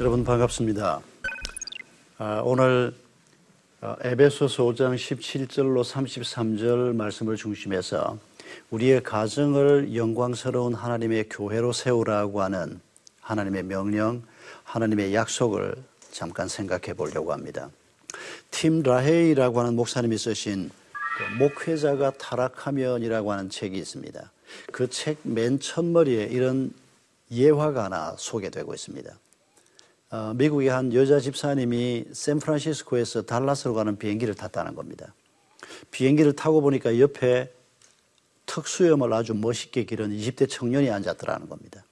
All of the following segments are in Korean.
여러분 반갑습니다. 오늘 에베소서 5장 17절로 33절 말씀을 중심해서 우리의 가정을 영광스러운 하나님의 교회로 세우라고 하는 하나님의 명령, 하나님의 약속을 잠깐 생각해 보려고 합니다. 팀 라헤이라고 하는 목사님이 쓰신 목회자가 타락하면이라고 하는 책이 있습니다. 그 책 맨 첫머리에 이런 예화가 하나 소개되고 있습니다. 미국의 한 여자 집사님이 샌프란시스코에서 달라스로 가는 비행기를 탔다는 겁니다. 비행기를 타고 보니까 옆에 턱수염을 아주 멋있게 기른 20대 청년이 앉았더라는 겁니다.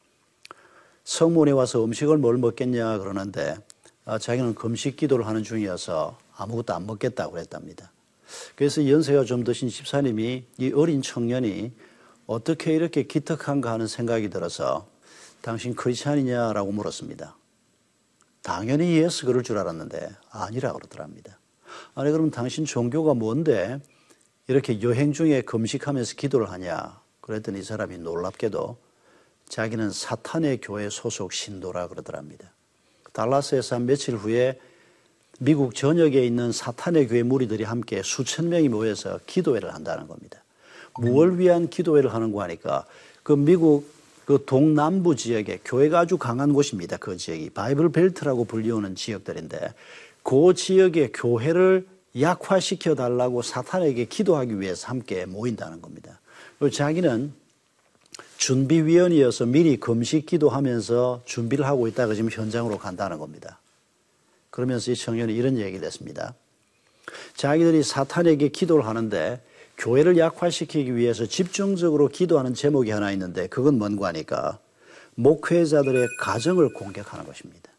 성문에 와서 음식을 뭘 먹겠냐 그러는데 자기는 금식 기도를 하는 중이어서 아무것도 안 먹겠다고 그랬답니다. 그래서 연세가 좀 드신 집사님이 이 어린 청년이 어떻게 이렇게 기특한가 하는 생각이 들어서 당신 크리스찬이냐라고 물었습니다. 당연히 예스 그럴 줄 알았는데 아니라고 그러더랍니다. 아니 그럼 당신 종교가 뭔데 이렇게 여행 중에 금식하면서 기도를 하냐 그랬더니 이 사람이 놀랍게도 자기는 사탄의 교회 소속 신도라 그러더랍니다. 달라스에서 한 며칠 후에 미국 전역에 있는 사탄의 교회 무리들이 함께 수천 명이 모여서 기도회를 한다는 겁니다. 무엇을 위한 기도회를 하는가 하니까 그 미국 그 동남부 지역에 교회가 아주 강한 곳입니다. 그 지역이 바이블 벨트라고 불리우는 지역들인데 그 지역의 교회를 약화시켜 달라고 사탄에게 기도하기 위해서 함께 모인다는 겁니다. 그리고 자기는 준비위원이어서 미리 금식 기도하면서 준비를 하고 있다가 지금 현장으로 간다는 겁니다. 그러면서 이 청년이 이런 얘기를 했습니다. 자기들이 사탄에게 기도를 하는데 교회를 약화시키기 위해서 집중적으로 기도하는 제목이 하나 있는데 그건 뭔가 하니까 목회자들의 가정을 공격하는 것입니다.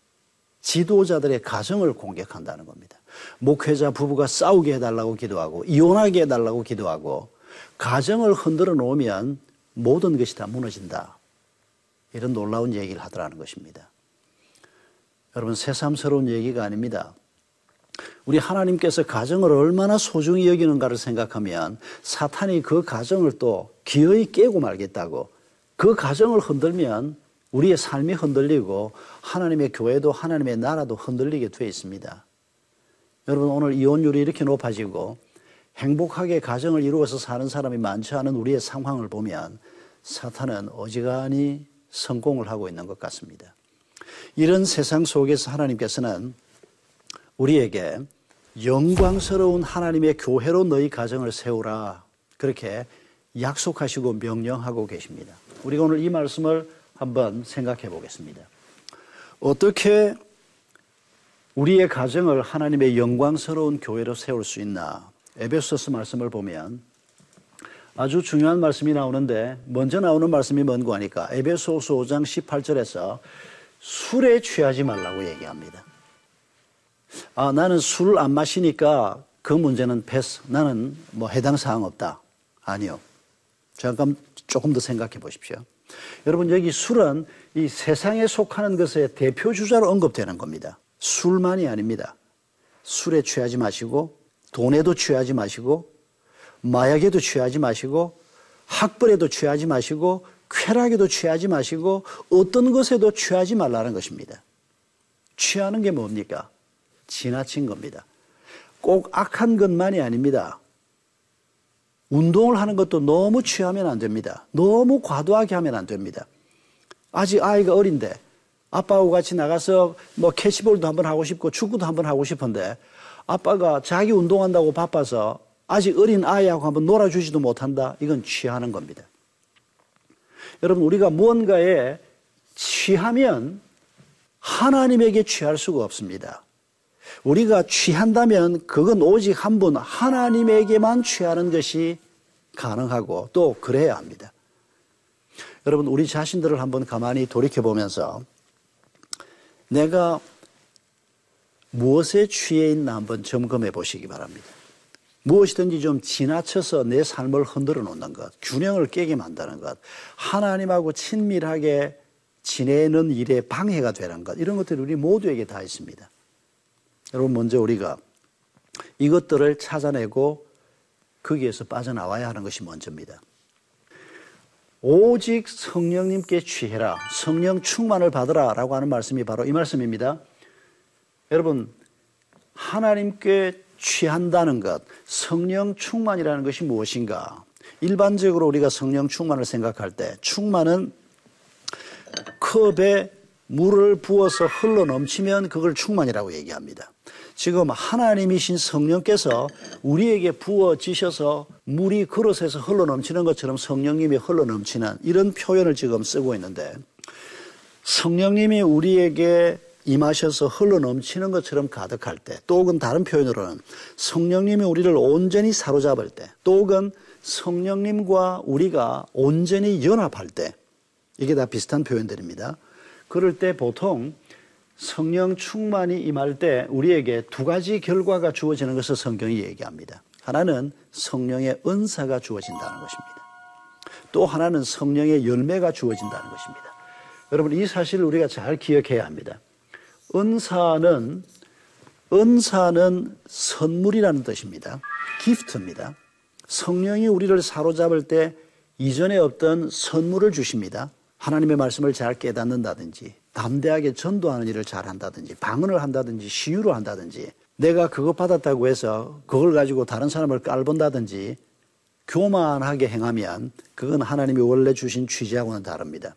지도자들의 가정을 공격한다는 겁니다. 목회자 부부가 싸우게 해달라고 기도하고 이혼하게 해달라고 기도하고 가정을 흔들어 놓으면 모든 것이 다 무너진다. 이런 놀라운 얘기를 하더라는 것입니다. 여러분 새삼스러운 얘기가 아닙니다. 우리 하나님께서 가정을 얼마나 소중히 여기는가를 생각하면 사탄이 그 가정을 또 기어이 깨고 말겠다고 그 가정을 흔들면 우리의 삶이 흔들리고 하나님의 교회도 하나님의 나라도 흔들리게 돼 있습니다. 여러분 오늘 이혼율이 이렇게 높아지고 행복하게 가정을 이루어서 사는 사람이 많지 않은 우리의 상황을 보면 사탄은 어지간히 성공을 하고 있는 것 같습니다. 이런 세상 속에서 하나님께서는 우리에게 영광스러운 하나님의 교회로 너희 가정을 세우라 그렇게 약속하시고 명령하고 계십니다. 우리가 오늘 이 말씀을 한번 생각해 보겠습니다. 어떻게 우리의 가정을 하나님의 영광스러운 교회로 세울 수 있나? 에베소서 말씀을 보면 아주 중요한 말씀이 나오는데 먼저 나오는 말씀이 뭔가 하니까 에베소서 5장 18절에서 술에 취하지 말라고 얘기합니다. 아, 나는 술을 안 마시니까 그 문제는 패스. 나는 뭐 해당 사항 없다. 아니요. 잠깐 조금 더 생각해 보십시오. 여러분 여기 술은 이 세상에 속하는 것의 대표 주자로 언급되는 겁니다. 술만이 아닙니다. 술에 취하지 마시고 돈에도 취하지 마시고 마약에도 취하지 마시고 학벌에도 취하지 마시고 쾌락에도 취하지 마시고 어떤 것에도 취하지 말라는 것입니다. 취하는 게 뭡니까? 지나친 겁니다. 꼭 악한 것만이 아닙니다. 운동을 하는 것도 너무 취하면 안 됩니다. 너무 과도하게 하면 안 됩니다. 아직 아이가 어린데 아빠하고 같이 나가서 뭐 캐치볼도 한번 하고 싶고 축구도 한번 하고 싶은데 아빠가 자기 운동한다고 바빠서 아직 어린 아이하고 한번 놀아주지도 못한다. 이건 취하는 겁니다. 여러분 우리가 무언가에 취하면 하나님에게 취할 수가 없습니다. 우리가 취한다면 그건 오직 한 분 하나님에게만 취하는 것이 가능하고 또 그래야 합니다. 여러분 우리 자신들을 한번 가만히 돌이켜보면서 내가 무엇에 취해 있나 한번 점검해 보시기 바랍니다. 무엇이든지 좀 지나쳐서 내 삶을 흔들어 놓는 것, 균형을 깨게 만드는 것, 하나님하고 친밀하게 지내는 일에 방해가 되는 것, 이런 것들이 우리 모두에게 다 있습니다. 여러분 먼저 우리가 이것들을 찾아내고 거기에서 빠져나와야 하는 것이 먼저입니다. 오직 성령님께 취해라, 성령 충만을 받으라 라고 하는 말씀이 바로 이 말씀입니다. 여러분, 하나님께 취한다는 것, 성령 충만이라는 것이 무엇인가? 일반적으로 우리가 성령 충만을 생각할 때 충만은 컵에 물을 부어서 흘러 넘치면 그걸 충만이라고 얘기합니다. 지금 하나님이신 성령께서 우리에게 부어지셔서 물이 그릇에서 흘러 넘치는 것처럼 성령님이 흘러 넘치는 이런 표현을 지금 쓰고 있는데, 성령님이 우리에게 임하셔서 흘러 넘치는 것처럼 가득할 때, 또 혹은 다른 표현으로는 성령님이 우리를 온전히 사로잡을 때, 또 혹은 성령님과 우리가 온전히 연합할 때, 이게 다 비슷한 표현들입니다. 그럴 때 보통 성령 충만이 임할 때 우리에게 두 가지 결과가 주어지는 것을 성경이 얘기합니다. 하나는 성령의 은사가 주어진다는 것입니다. 또 하나는 성령의 열매가 주어진다는 것입니다. 여러분, 이 사실을 우리가 잘 기억해야 합니다. 은사는 선물이라는 뜻입니다. 기프트입니다. 성령이 우리를 사로잡을 때 이전에 없던 선물을 주십니다. 하나님의 말씀을 잘 깨닫는다든지, 담대하게 전도하는 일을 잘 한다든지, 방언을 한다든지, 시유를 한다든지, 내가 그것 받았다고 해서 그걸 가지고 다른 사람을 깔본다든지 교만하게 행하면 그건 하나님이 원래 주신 취지하고는 다릅니다.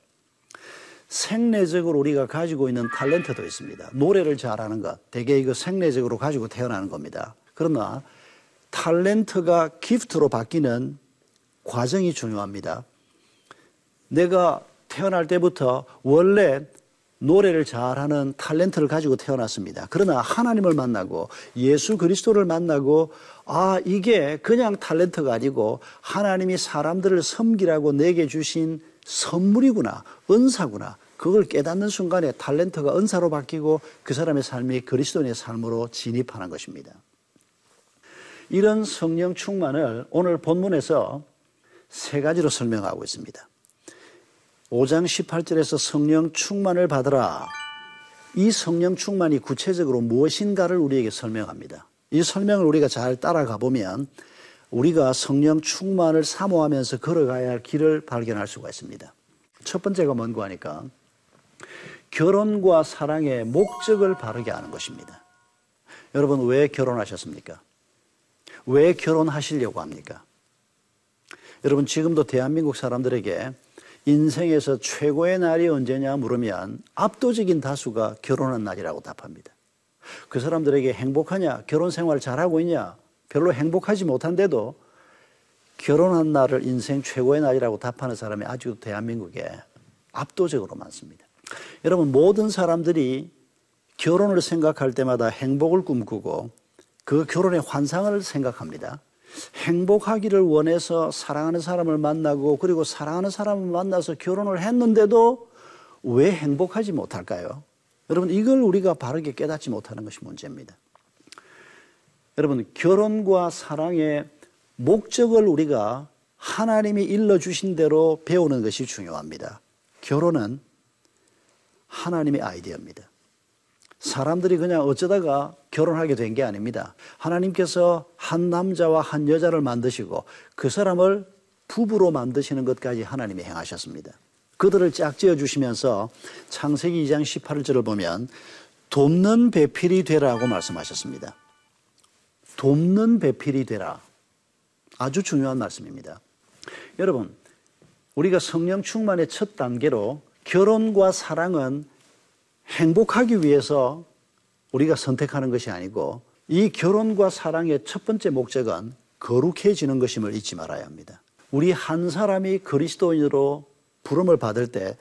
생내적으로 우리가 가지고 있는 탤런트도 있습니다. 노래를 잘하는 것, 대개 이거 생내적으로 가지고 태어나는 겁니다. 그러나 탤런트가 기프트로 바뀌는 과정이 중요합니다. 내가 태어날 때부터 원래 노래를 잘하는 탤런트를 가지고 태어났습니다. 그러나 하나님을 만나고 예수 그리스도를 만나고, 아, 이게 그냥 탤런트가 아니고 하나님이 사람들을 섬기라고 내게 주신 선물이구나, 은사구나, 그걸 깨닫는 순간에 탤런트가 은사로 바뀌고 그 사람의 삶이 그리스도인의 삶으로 진입하는 것입니다. 이런 성령 충만을 오늘 본문에서 세 가지로 설명하고 있습니다. 5장 18절에서 성령 충만을 받으라. 이 성령 충만이 구체적으로 무엇인가를 우리에게 설명합니다. 이 설명을 우리가 잘 따라가 보면 우리가 성령 충만을 사모하면서 걸어가야 할 길을 발견할 수가 있습니다. 첫 번째가 뭔고 하니까 결혼과 사랑의 목적을 바르게 하는 것입니다. 여러분, 왜 결혼하셨습니까? 왜 결혼하시려고 합니까? 여러분, 지금도 대한민국 사람들에게 인생에서 최고의 날이 언제냐 물으면 압도적인 다수가 결혼한 날이라고 답합니다. 그 사람들에게 행복하냐, 결혼 생활 잘하고 있냐, 별로 행복하지 못한데도 결혼한 날을 인생 최고의 날이라고 답하는 사람이 아직도 대한민국에 압도적으로 많습니다. 여러분, 모든 사람들이 결혼을 생각할 때마다 행복을 꿈꾸고 그 결혼의 환상을 생각합니다. 행복하기를 원해서 사랑하는 사람을 만나고, 그리고 사랑하는 사람을 만나서 결혼을 했는데도 왜 행복하지 못할까요? 여러분, 이걸 우리가 바르게 깨닫지 못하는 것이 문제입니다. 여러분, 결혼과 사랑의 목적을 우리가 하나님이 일러주신 대로 배우는 것이 중요합니다. 결혼은 하나님의 아이디어입니다. 사람들이 그냥 어쩌다가 결혼하게 된 게 아닙니다. 하나님께서 한 남자와 한 여자를 만드시고 그 사람을 부부로 만드시는 것까지 하나님이 행하셨습니다. 그들을 짝지어 주시면서 창세기 2장 18절을 보면 돕는 배필이 되라고 말씀하셨습니다. 돕는 배필이 되라. 아주 중요한 말씀입니다. 여러분, 우리가 성령 충만의 첫 단계로 결혼과 사랑은 행복하기 위해서 우리가 선택하는 것이 아니고, 이 결혼과 사랑의 첫 번째 목적은 거룩해지는 것임을 잊지 말아야 합니다. 우리 한 사람이 그리스도인으로 부름을 받을 때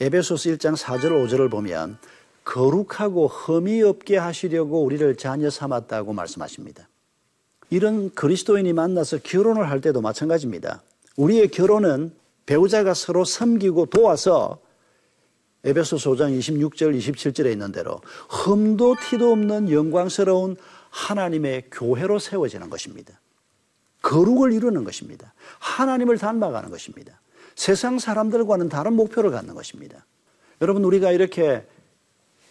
에베소서 1장 4절 5절을 보면 거룩하고 흠이 없게 하시려고 우리를 자녀 삼았다고 말씀하십니다. 이런 그리스도인이 만나서 결혼을 할 때도 마찬가지입니다. 우리의 결혼은 배우자가 서로 섬기고 도와서 에베소서 5장 26절 27절에 있는 대로 흠도 티도 없는 영광스러운 하나님의 교회로 세워지는 것입니다. 거룩을 이루는 것입니다. 하나님을 닮아가는 것입니다. 세상 사람들과는 다른 목표를 갖는 것입니다. 여러분, 우리가 이렇게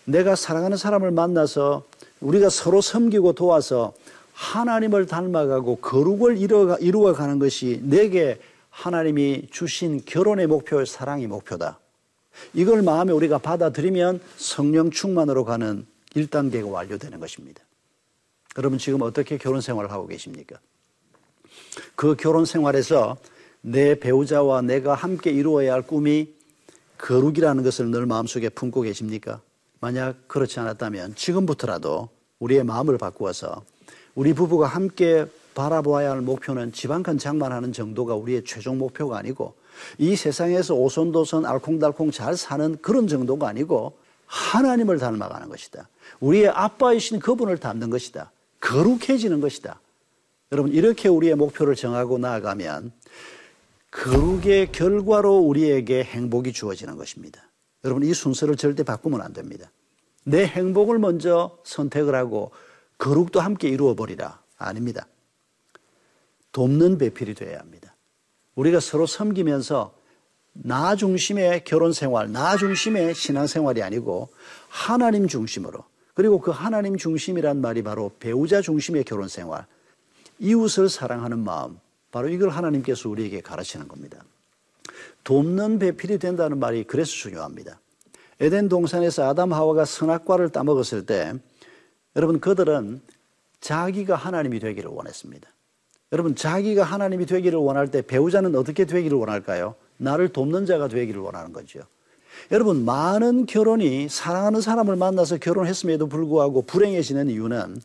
내가 사랑하는 사람을 만나서 우리가 서로 섬기고 도와서 하나님을 닮아가고 거룩을 이루어가는 것이 내게 하나님이 주신 결혼의 목표, 사랑이 목표다. 이걸 마음에 우리가 받아들이면 성령 충만으로 가는 1단계가 완료되는 것입니다. 여러분 지금 어떻게 결혼 생활을 하고 계십니까? 그 결혼 생활에서 내 배우자와 내가 함께 이루어야 할 꿈이 거룩이라는 것을 늘 마음속에 품고 계십니까? 만약 그렇지 않았다면 지금부터라도 우리의 마음을 바꾸어서 우리 부부가 함께 바라보아야 할 목표는 집 한 칸 장만하는 정도가 우리의 최종 목표가 아니고, 이 세상에서 오손도손 알콩달콩 잘 사는 그런 정도가 아니고 하나님을 닮아가는 것이다. 우리의 아빠이신 그분을 닮는 것이다. 거룩해지는 것이다. 여러분 이렇게 우리의 목표를 정하고 나아가면 거룩의 결과로 우리에게 행복이 주어지는 것입니다. 여러분 이 순서를 절대 바꾸면 안 됩니다. 내 행복을 먼저 선택을 하고 거룩도 함께 이루어버리라. 아닙니다. 돕는 배필이 되어야 합니다. 우리가 서로 섬기면서 나 중심의 결혼생활, 나 중심의 신앙생활이 아니고 하나님 중심으로, 그리고 그 하나님 중심이란 말이 바로 배우자 중심의 결혼생활, 이웃을 사랑하는 마음, 바로 이걸 하나님께서 우리에게 가르치는 겁니다. 돕는 배필이 된다는 말이 그래서 중요합니다. 에덴 동산에서 아담 하와가 선악과를 따먹었을 때 여러분 그들은 자기가 하나님이 되기를 원했습니다. 여러분 자기가 하나님이 되기를 원할 때 배우자는 어떻게 되기를 원할까요? 나를 돕는 자가 되기를 원하는 거죠. 여러분 많은 결혼이 사랑하는 사람을 만나서 결혼했음에도 불구하고 불행해지는 이유는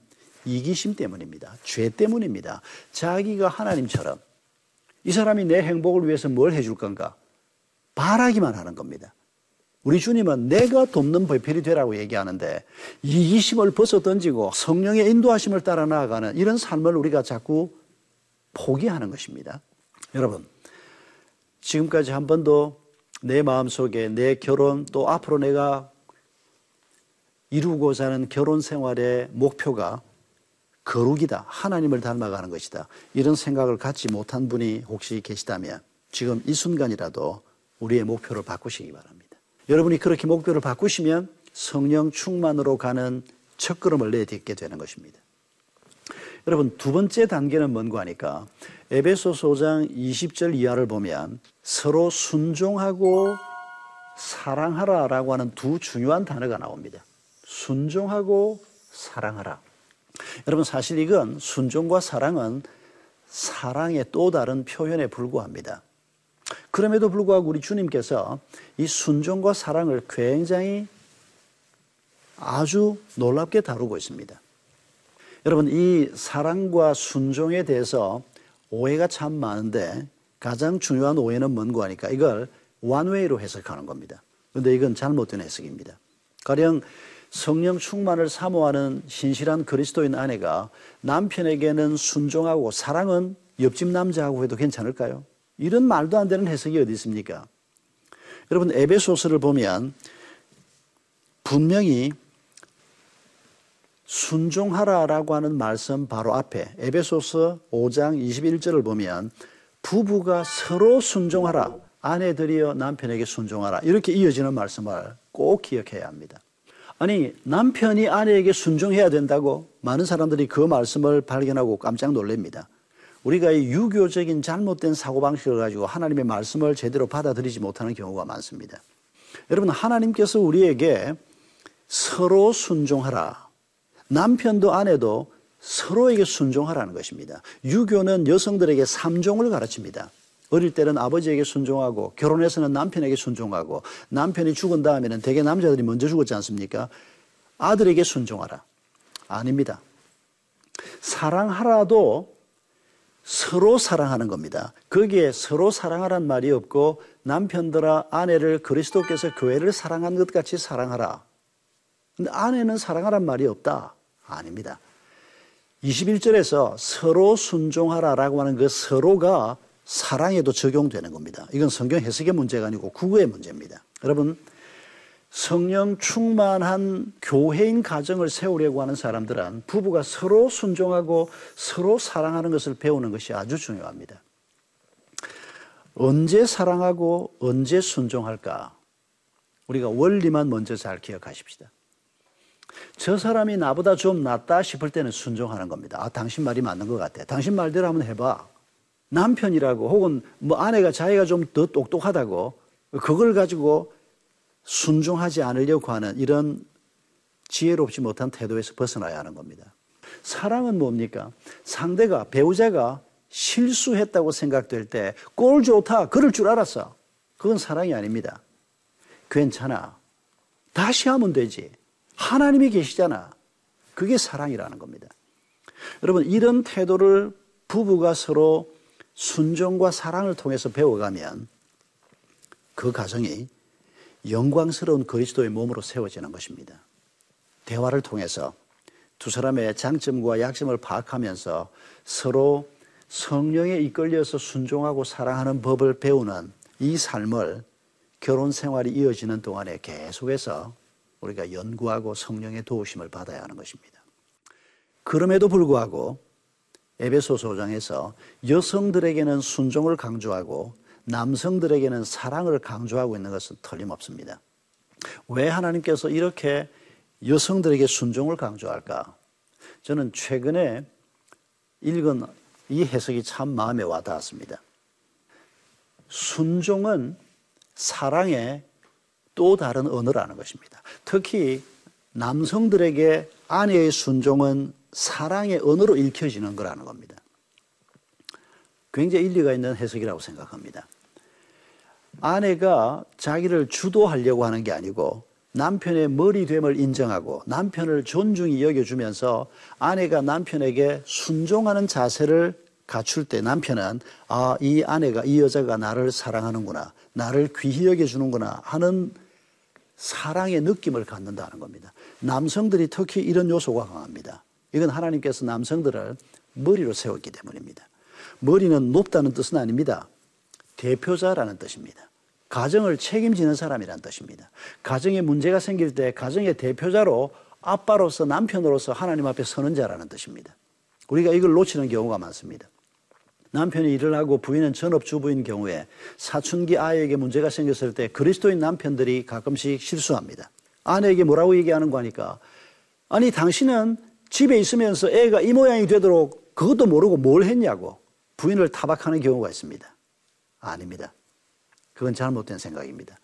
이기심 때문입니다. 죄 때문입니다. 자기가 하나님처럼 이 사람이 내 행복을 위해서 뭘 해줄 건가 바라기만 하는 겁니다. 우리 주님은 내가 돕는 배필이 되라고 얘기하는데 이기심을 벗어던지고 성령의 인도하심을 따라 나아가는 이런 삶을 우리가 자꾸 포기하는 것입니다. 여러분 지금까지 한 번도 내 마음속에 내 결혼, 또 앞으로 내가 이루고자 하는 결혼 생활의 목표가 거룩이다, 하나님을 닮아가는 것이다, 이런 생각을 갖지 못한 분이 혹시 계시다면 지금 이 순간이라도 우리의 목표를 바꾸시기 바랍니다. 여러분이 그렇게 목표를 바꾸시면 성령 충만으로 가는 첫 걸음을 내딛게 되는 것입니다. 여러분 두 번째 단계는 뭔가 하니까 에베소서 5장 20절 이하를 보면 서로 순종하고 사랑하라 라고 하는 두 중요한 단어가 나옵니다. 순종하고 사랑하라. 여러분 사실 이건 순종과 사랑은 사랑의 또 다른 표현에 불과합니다. 그럼에도 불구하고 우리 주님께서 이 순종과 사랑을 굉장히 아주 놀랍게 다루고 있습니다. 여러분 이 사랑과 순종에 대해서 오해가 참 많은데 가장 중요한 오해는 뭔가 하니까 이걸 원웨이로 해석하는 겁니다. 그런데 이건 잘못된 해석입니다. 가령 성령 충만을 사모하는 신실한 그리스도인 아내가 남편에게는 순종하고 사랑은 옆집 남자하고 해도 괜찮을까요? 이런 말도 안 되는 해석이 어디 있습니까? 여러분 에베소서를 보면 분명히 순종하라라고 하는 말씀 바로 앞에 에베소서 5장 21절을 보면 부부가 서로 순종하라, 아내들이여 남편에게 순종하라, 이렇게 이어지는 말씀을 꼭 기억해야 합니다. 아니 남편이 아내에게 순종해야 된다고? 많은 사람들이 그 말씀을 발견하고 깜짝 놀랍니다. 우리가 이 유교적인 잘못된 사고방식을 가지고 하나님의 말씀을 제대로 받아들이지 못하는 경우가 많습니다. 여러분 하나님께서 우리에게 서로 순종하라, 남편도 아내도 서로에게 순종하라는 것입니다. 유교는 여성들에게 삼종을 가르칩니다. 어릴 때는 아버지에게 순종하고, 결혼해서는 남편에게 순종하고, 남편이 죽은 다음에는 대개 남자들이 먼저 죽었지 않습니까? 아들에게 순종하라. 아닙니다. 사랑하라도 서로 사랑하는 겁니다. 거기에 서로 사랑하란 말이 없고 남편들아 아내를 그리스도께서 교회를 사랑한 것 같이 사랑하라. 근데 아내는 사랑하란 말이 없다. 아닙니다. 21절에서 서로 순종하라라고 하는 그 서로가 사랑에도 적용되는 겁니다. 이건 성경 해석의 문제가 아니고 구구의 문제입니다. 여러분 성령 충만한 교회인 가정을 세우려고 하는 사람들은 부부가 서로 순종하고 서로 사랑하는 것을 배우는 것이 아주 중요합니다. 언제 사랑하고 언제 순종할까? 우리가 원리만 먼저 잘 기억하십시다. 저 사람이 나보다 좀 낫다 싶을 때는 순종하는 겁니다. 아, 당신 말이 맞는 것 같아. 당신 말대로 한번 해봐. 남편이라고 혹은 뭐 아내가 자기가 좀 더 똑똑하다고 그걸 가지고 순종하지 않으려고 하는 이런 지혜롭지 못한 태도에서 벗어나야 하는 겁니다. 사랑은 뭡니까? 상대가, 배우자가 실수했다고 생각될 때 꼴 좋다, 그럴 줄 알았어. 그건 사랑이 아닙니다. 괜찮아, 다시 하면 되지, 하나님이 계시잖아. 그게 사랑이라는 겁니다. 여러분, 이런 태도를 부부가 서로 순종과 사랑을 통해서 배워가면 그 가정이 영광스러운 그리스도의 몸으로 세워지는 것입니다. 대화를 통해서 두 사람의 장점과 약점을 파악하면서 서로 성령에 이끌려서 순종하고 사랑하는 법을 배우는 이 삶을 결혼 생활이 이어지는 동안에 계속해서 우리가 연구하고 성령의 도우심을 받아야 하는 것입니다. 그럼에도 불구하고 에베소서 5장에서 여성들에게는 순종을 강조하고 남성들에게는 사랑을 강조하고 있는 것은 틀림없습니다. 왜 하나님께서 이렇게 여성들에게 순종을 강조할까? 저는 최근에 읽은 이 해석이 참 마음에 와닿았습니다. 순종은 사랑의 또 다른 언어라는 것입니다. 특히 남성들에게 아내의 순종은 사랑의 언어로 읽혀지는 거라는 겁니다. 굉장히 일리가 있는 해석이라고 생각합니다. 아내가 자기를 주도하려고 하는 게 아니고 남편의 머리됨을 인정하고 남편을 존중히 여겨주면서 아내가 남편에게 순종하는 자세를 갖출 때 남편은 아, 이 아내가, 이 여자가 나를 사랑하는구나, 나를 귀히 여겨주는구나 하는 사랑의 느낌을 갖는다는 겁니다. 남성들이 특히 이런 요소가 강합니다. 이건 하나님께서 남성들을 머리로 세웠기 때문입니다. 머리는 높다는 뜻은 아닙니다. 대표자라는 뜻입니다. 가정을 책임지는 사람이라는 뜻입니다. 가정에 문제가 생길 때 가정의 대표자로, 아빠로서, 남편으로서 하나님 앞에 서는 자라는 뜻입니다. 우리가 이걸 놓치는 경우가 많습니다. 남편이 일을 하고 부인은 전업주부인 경우에 사춘기 아이에게 문제가 생겼을 때 그리스도인 남편들이 가끔씩 실수합니다. 아내에게 뭐라고 얘기하는 거 하니까, 아니 당신은 집에 있으면서 애가 이 모양이 되도록 그것도 모르고 뭘 했냐고 부인을 타박하는 경우가 있습니다. 아닙니다. 그건 잘못된 생각입니다.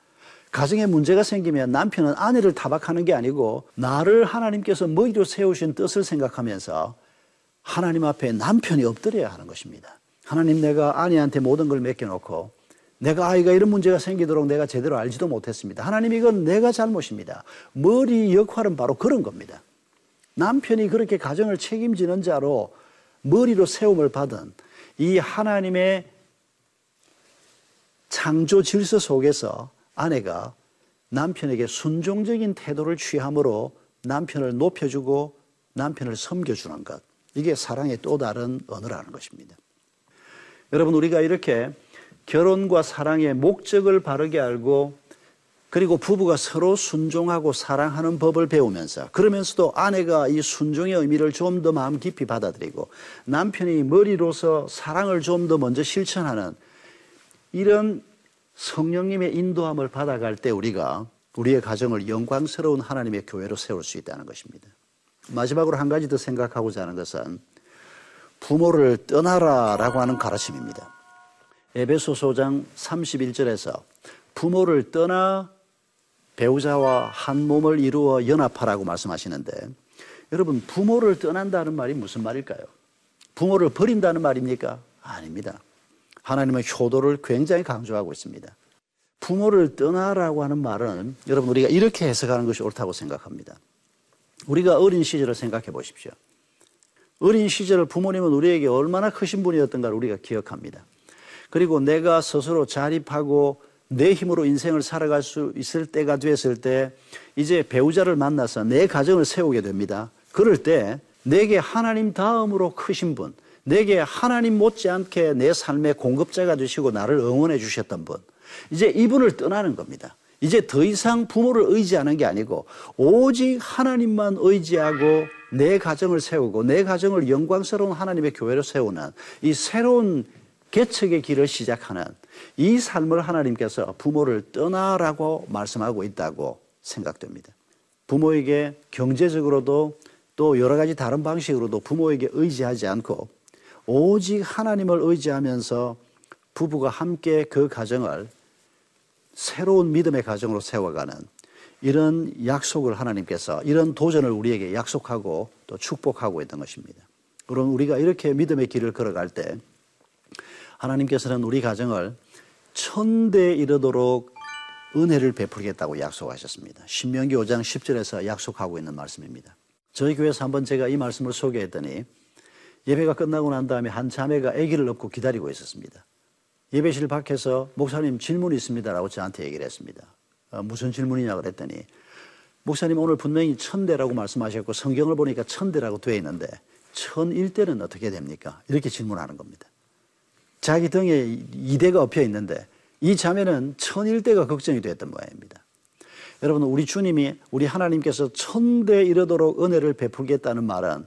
가정에 문제가 생기면 남편은 아내를 타박하는 게 아니고 나를 하나님께서 머리로 세우신 뜻을 생각하면서 하나님 앞에 남편이 엎드려야 하는 것입니다. 하나님, 내가 아내한테 모든 걸 맡겨놓고 내가 아이가 이런 문제가 생기도록 내가 제대로 알지도 못했습니다. 하나님, 이건 내가 잘못입니다. 머리 역할은 바로 그런 겁니다. 남편이 그렇게 가정을 책임지는 자로 머리로 세움을 받은 이 하나님의 창조 질서 속에서 아내가 남편에게 순종적인 태도를 취함으로 남편을 높여주고 남편을 섬겨주는 것, 이게 사랑의 또 다른 언어라는 것입니다. 여러분, 우리가 이렇게 결혼과 사랑의 목적을 바르게 알고, 그리고 부부가 서로 순종하고 사랑하는 법을 배우면서, 그러면서도 아내가 이 순종의 의미를 좀 더 마음 깊이 받아들이고 남편이 머리로서 사랑을 좀 더 먼저 실천하는 이런 성령님의 인도함을 받아갈 때 우리가 우리의 가정을 영광스러운 하나님의 교회로 세울 수 있다는 것입니다. 마지막으로 한 가지 더 생각하고자 하는 것은 부모를 떠나라라고 하는 가르침입니다. 에베소서 5장 31절에서 부모를 떠나 배우자와 한 몸을 이루어 연합하라고 말씀하시는데, 여러분, 부모를 떠난다는 말이 무슨 말일까요? 부모를 버린다는 말입니까? 아닙니다. 하나님은 효도를 굉장히 강조하고 있습니다. 부모를 떠나라고 하는 말은, 여러분, 우리가 이렇게 해석하는 것이 옳다고 생각합니다. 우리가 어린 시절을 생각해 보십시오. 어린 시절 부모님은 우리에게 얼마나 크신 분이었던가를 우리가 기억합니다. 그리고 내가 스스로 자립하고 내 힘으로 인생을 살아갈 수 있을 때가 됐을 때 이제 배우자를 만나서 내 가정을 세우게 됩니다. 그럴 때 내게 하나님 다음으로 크신 분, 내게 하나님 못지않게 내 삶의 공급자가 되시고 나를 응원해 주셨던 분, 이제 이분을 떠나는 겁니다. 이제 더 이상 부모를 의지하는 게 아니고 오직 하나님만 의지하고 내 가정을 세우고 내 가정을 영광스러운 하나님의 교회로 세우는 이 새로운 개척의 길을 시작하는 이 삶을 하나님께서 부모를 떠나라고 말씀하고 있다고 생각됩니다. 부모에게 경제적으로도 또 여러 가지 다른 방식으로도 부모에게 의지하지 않고 오직 하나님을 의지하면서 부부가 함께 그 가정을 새로운 믿음의 가정으로 세워가는 이런 약속을 하나님께서, 이런 도전을 우리에게 약속하고 또 축복하고 있는 것입니다. 그럼 우리가 이렇게 믿음의 길을 걸어갈 때 하나님께서는 우리 가정을 천대에 이르도록 은혜를 베풀겠다고 약속하셨습니다. 신명기 5장 10절에서 약속하고 있는 말씀입니다. 저희 교회에서 한번 제가 이 말씀을 소개했더니 예배가 끝나고 난 다음에 한 자매가 아기를 업고 기다리고 있었습니다. 예배실 밖에서 목사님 질문이 있습니다라고 저한테 얘기를 했습니다. 무슨 질문이냐고 그랬더니 목사님 오늘 분명히 천대라고 말씀하셨고 성경을 보니까 천대라고 되어 있는데 천일대는 어떻게 됩니까? 이렇게 질문하는 겁니다. 자기 등에 이대가 엎여 있는데 이 자매는 천일대가 걱정이 되었던 모양입니다. 여러분, 우리 주님이, 우리 하나님께서 천대에 이르도록 은혜를 베풀겠다는 말은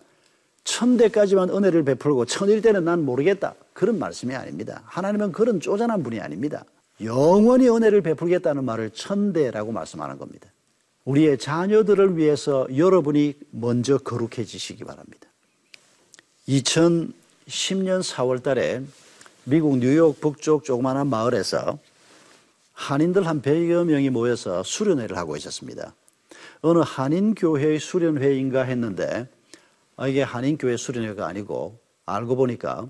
천대까지만 은혜를 베풀고 천일대는 난 모르겠다, 그런 말씀이 아닙니다. 하나님은 그런 쪼잔한 분이 아닙니다. 영원히 은혜를 베풀겠다는 말을 천대라고 말씀하는 겁니다. 우리의 자녀들을 위해서 여러분이 먼저 거룩해지시기 바랍니다. 2010년 4월 달에 미국 뉴욕 북쪽 조그마한 마을에서 한인들 한 100여 명이 모여서 수련회를 하고 있었습니다. 어느 한인교회의 수련회인가 했는데 이게 한인교회 수련회가 아니고 알고 보니까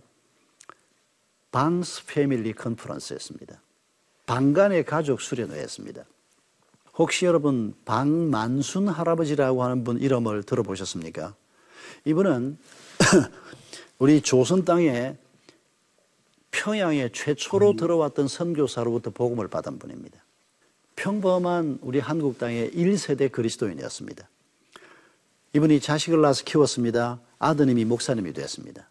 방스 패밀리 컨퍼런스였습니다. 방간의 가족 수련회였습니다. 혹시 여러분 방만순 할아버지라고 하는 분 이름을 들어보셨습니까? 이분은 우리 조선 땅에 평양에 최초로 들어왔던 선교사로부터 복음을 받은 분입니다. 평범한 우리 한국 땅의 1세대 그리스도인이었습니다. 이분이 자식을 낳아서 키웠습니다. 아드님이 목사님이 되었습니다.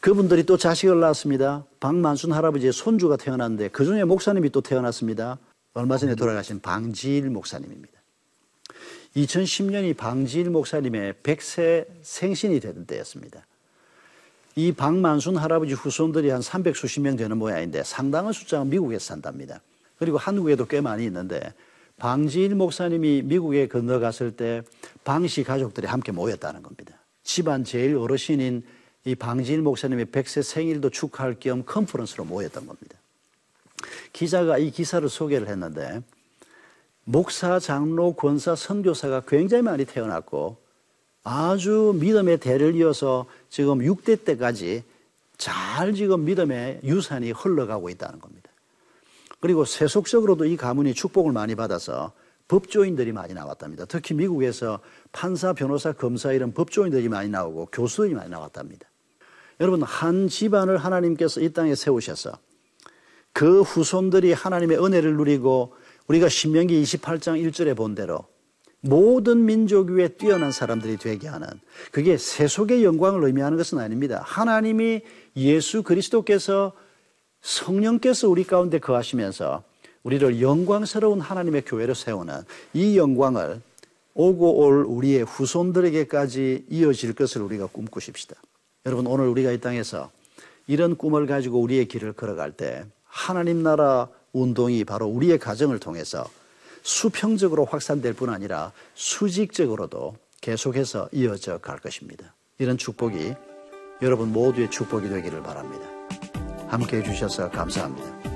그분들이 또 자식을 낳았습니다. 방만순 할아버지의 손주가 태어났는데 그중에 목사님이 또 태어났습니다. 얼마 전에 돌아가신 방지일 목사님입니다. 2010년이 방지일 목사님의 100세 생신이 되던 때였습니다. 이 방만순 할아버지 후손들이 한 300수십 명 되는 모양인데 상당한 숫자가 미국에서 산답니다. 그리고 한국에도 꽤 많이 있는데 방지일 목사님이 미국에 건너갔을 때 방씨 가족들이 함께 모였다는 겁니다. 집안 제일 어르신인 이 방지일 목사님의 100세 생일도 축하할 겸 컨퍼런스로 모였던 겁니다. 기자가 이 기사를 소개를 했는데 목사, 장로, 권사, 선교사가 굉장히 많이 태어났고 아주 믿음의 대를 이어서 지금 6대 때까지 잘 지금 믿음의 유산이 흘러가고 있다는 겁니다. 그리고 세속적으로도 이 가문이 축복을 많이 받아서 법조인들이 많이 나왔답니다. 특히 미국에서 판사, 변호사, 검사 이런 법조인들이 많이 나오고 교수들이 많이 나왔답니다. 여러분, 한 집안을 하나님께서 이 땅에 세우셔서 그 후손들이 하나님의 은혜를 누리고 우리가 신명기 28장 1절에 본 대로 모든 민족 위에 뛰어난 사람들이 되게 하는, 그게 세속의 영광을 의미하는 것은 아닙니다. 하나님이 예수 그리스도께서 성령께서 우리 가운데 거하시면서 우리를 영광스러운 하나님의 교회로 세우는 이 영광을 오고 올 우리의 후손들에게까지 이어질 것을 우리가 꿈꾸십시다. 여러분, 오늘 우리가 이 땅에서 이런 꿈을 가지고 우리의 길을 걸어갈 때 하나님 나라 운동이 바로 우리의 가정을 통해서 수평적으로 확산될 뿐 아니라 수직적으로도 계속해서 이어져 갈 것입니다. 이런 축복이 여러분 모두의 축복이 되기를 바랍니다. 함께 해주셔서 감사합니다.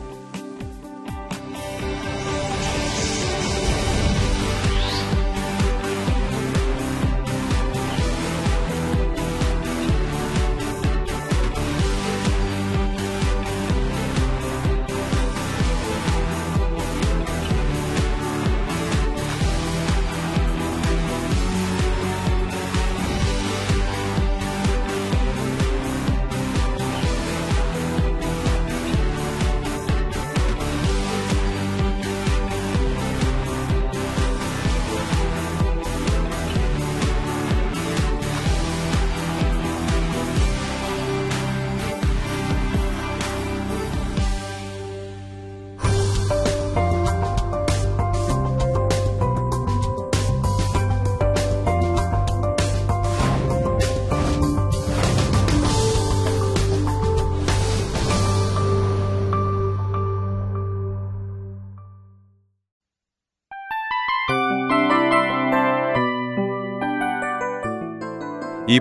이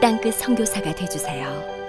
땅끝 선교사가 되어주세요.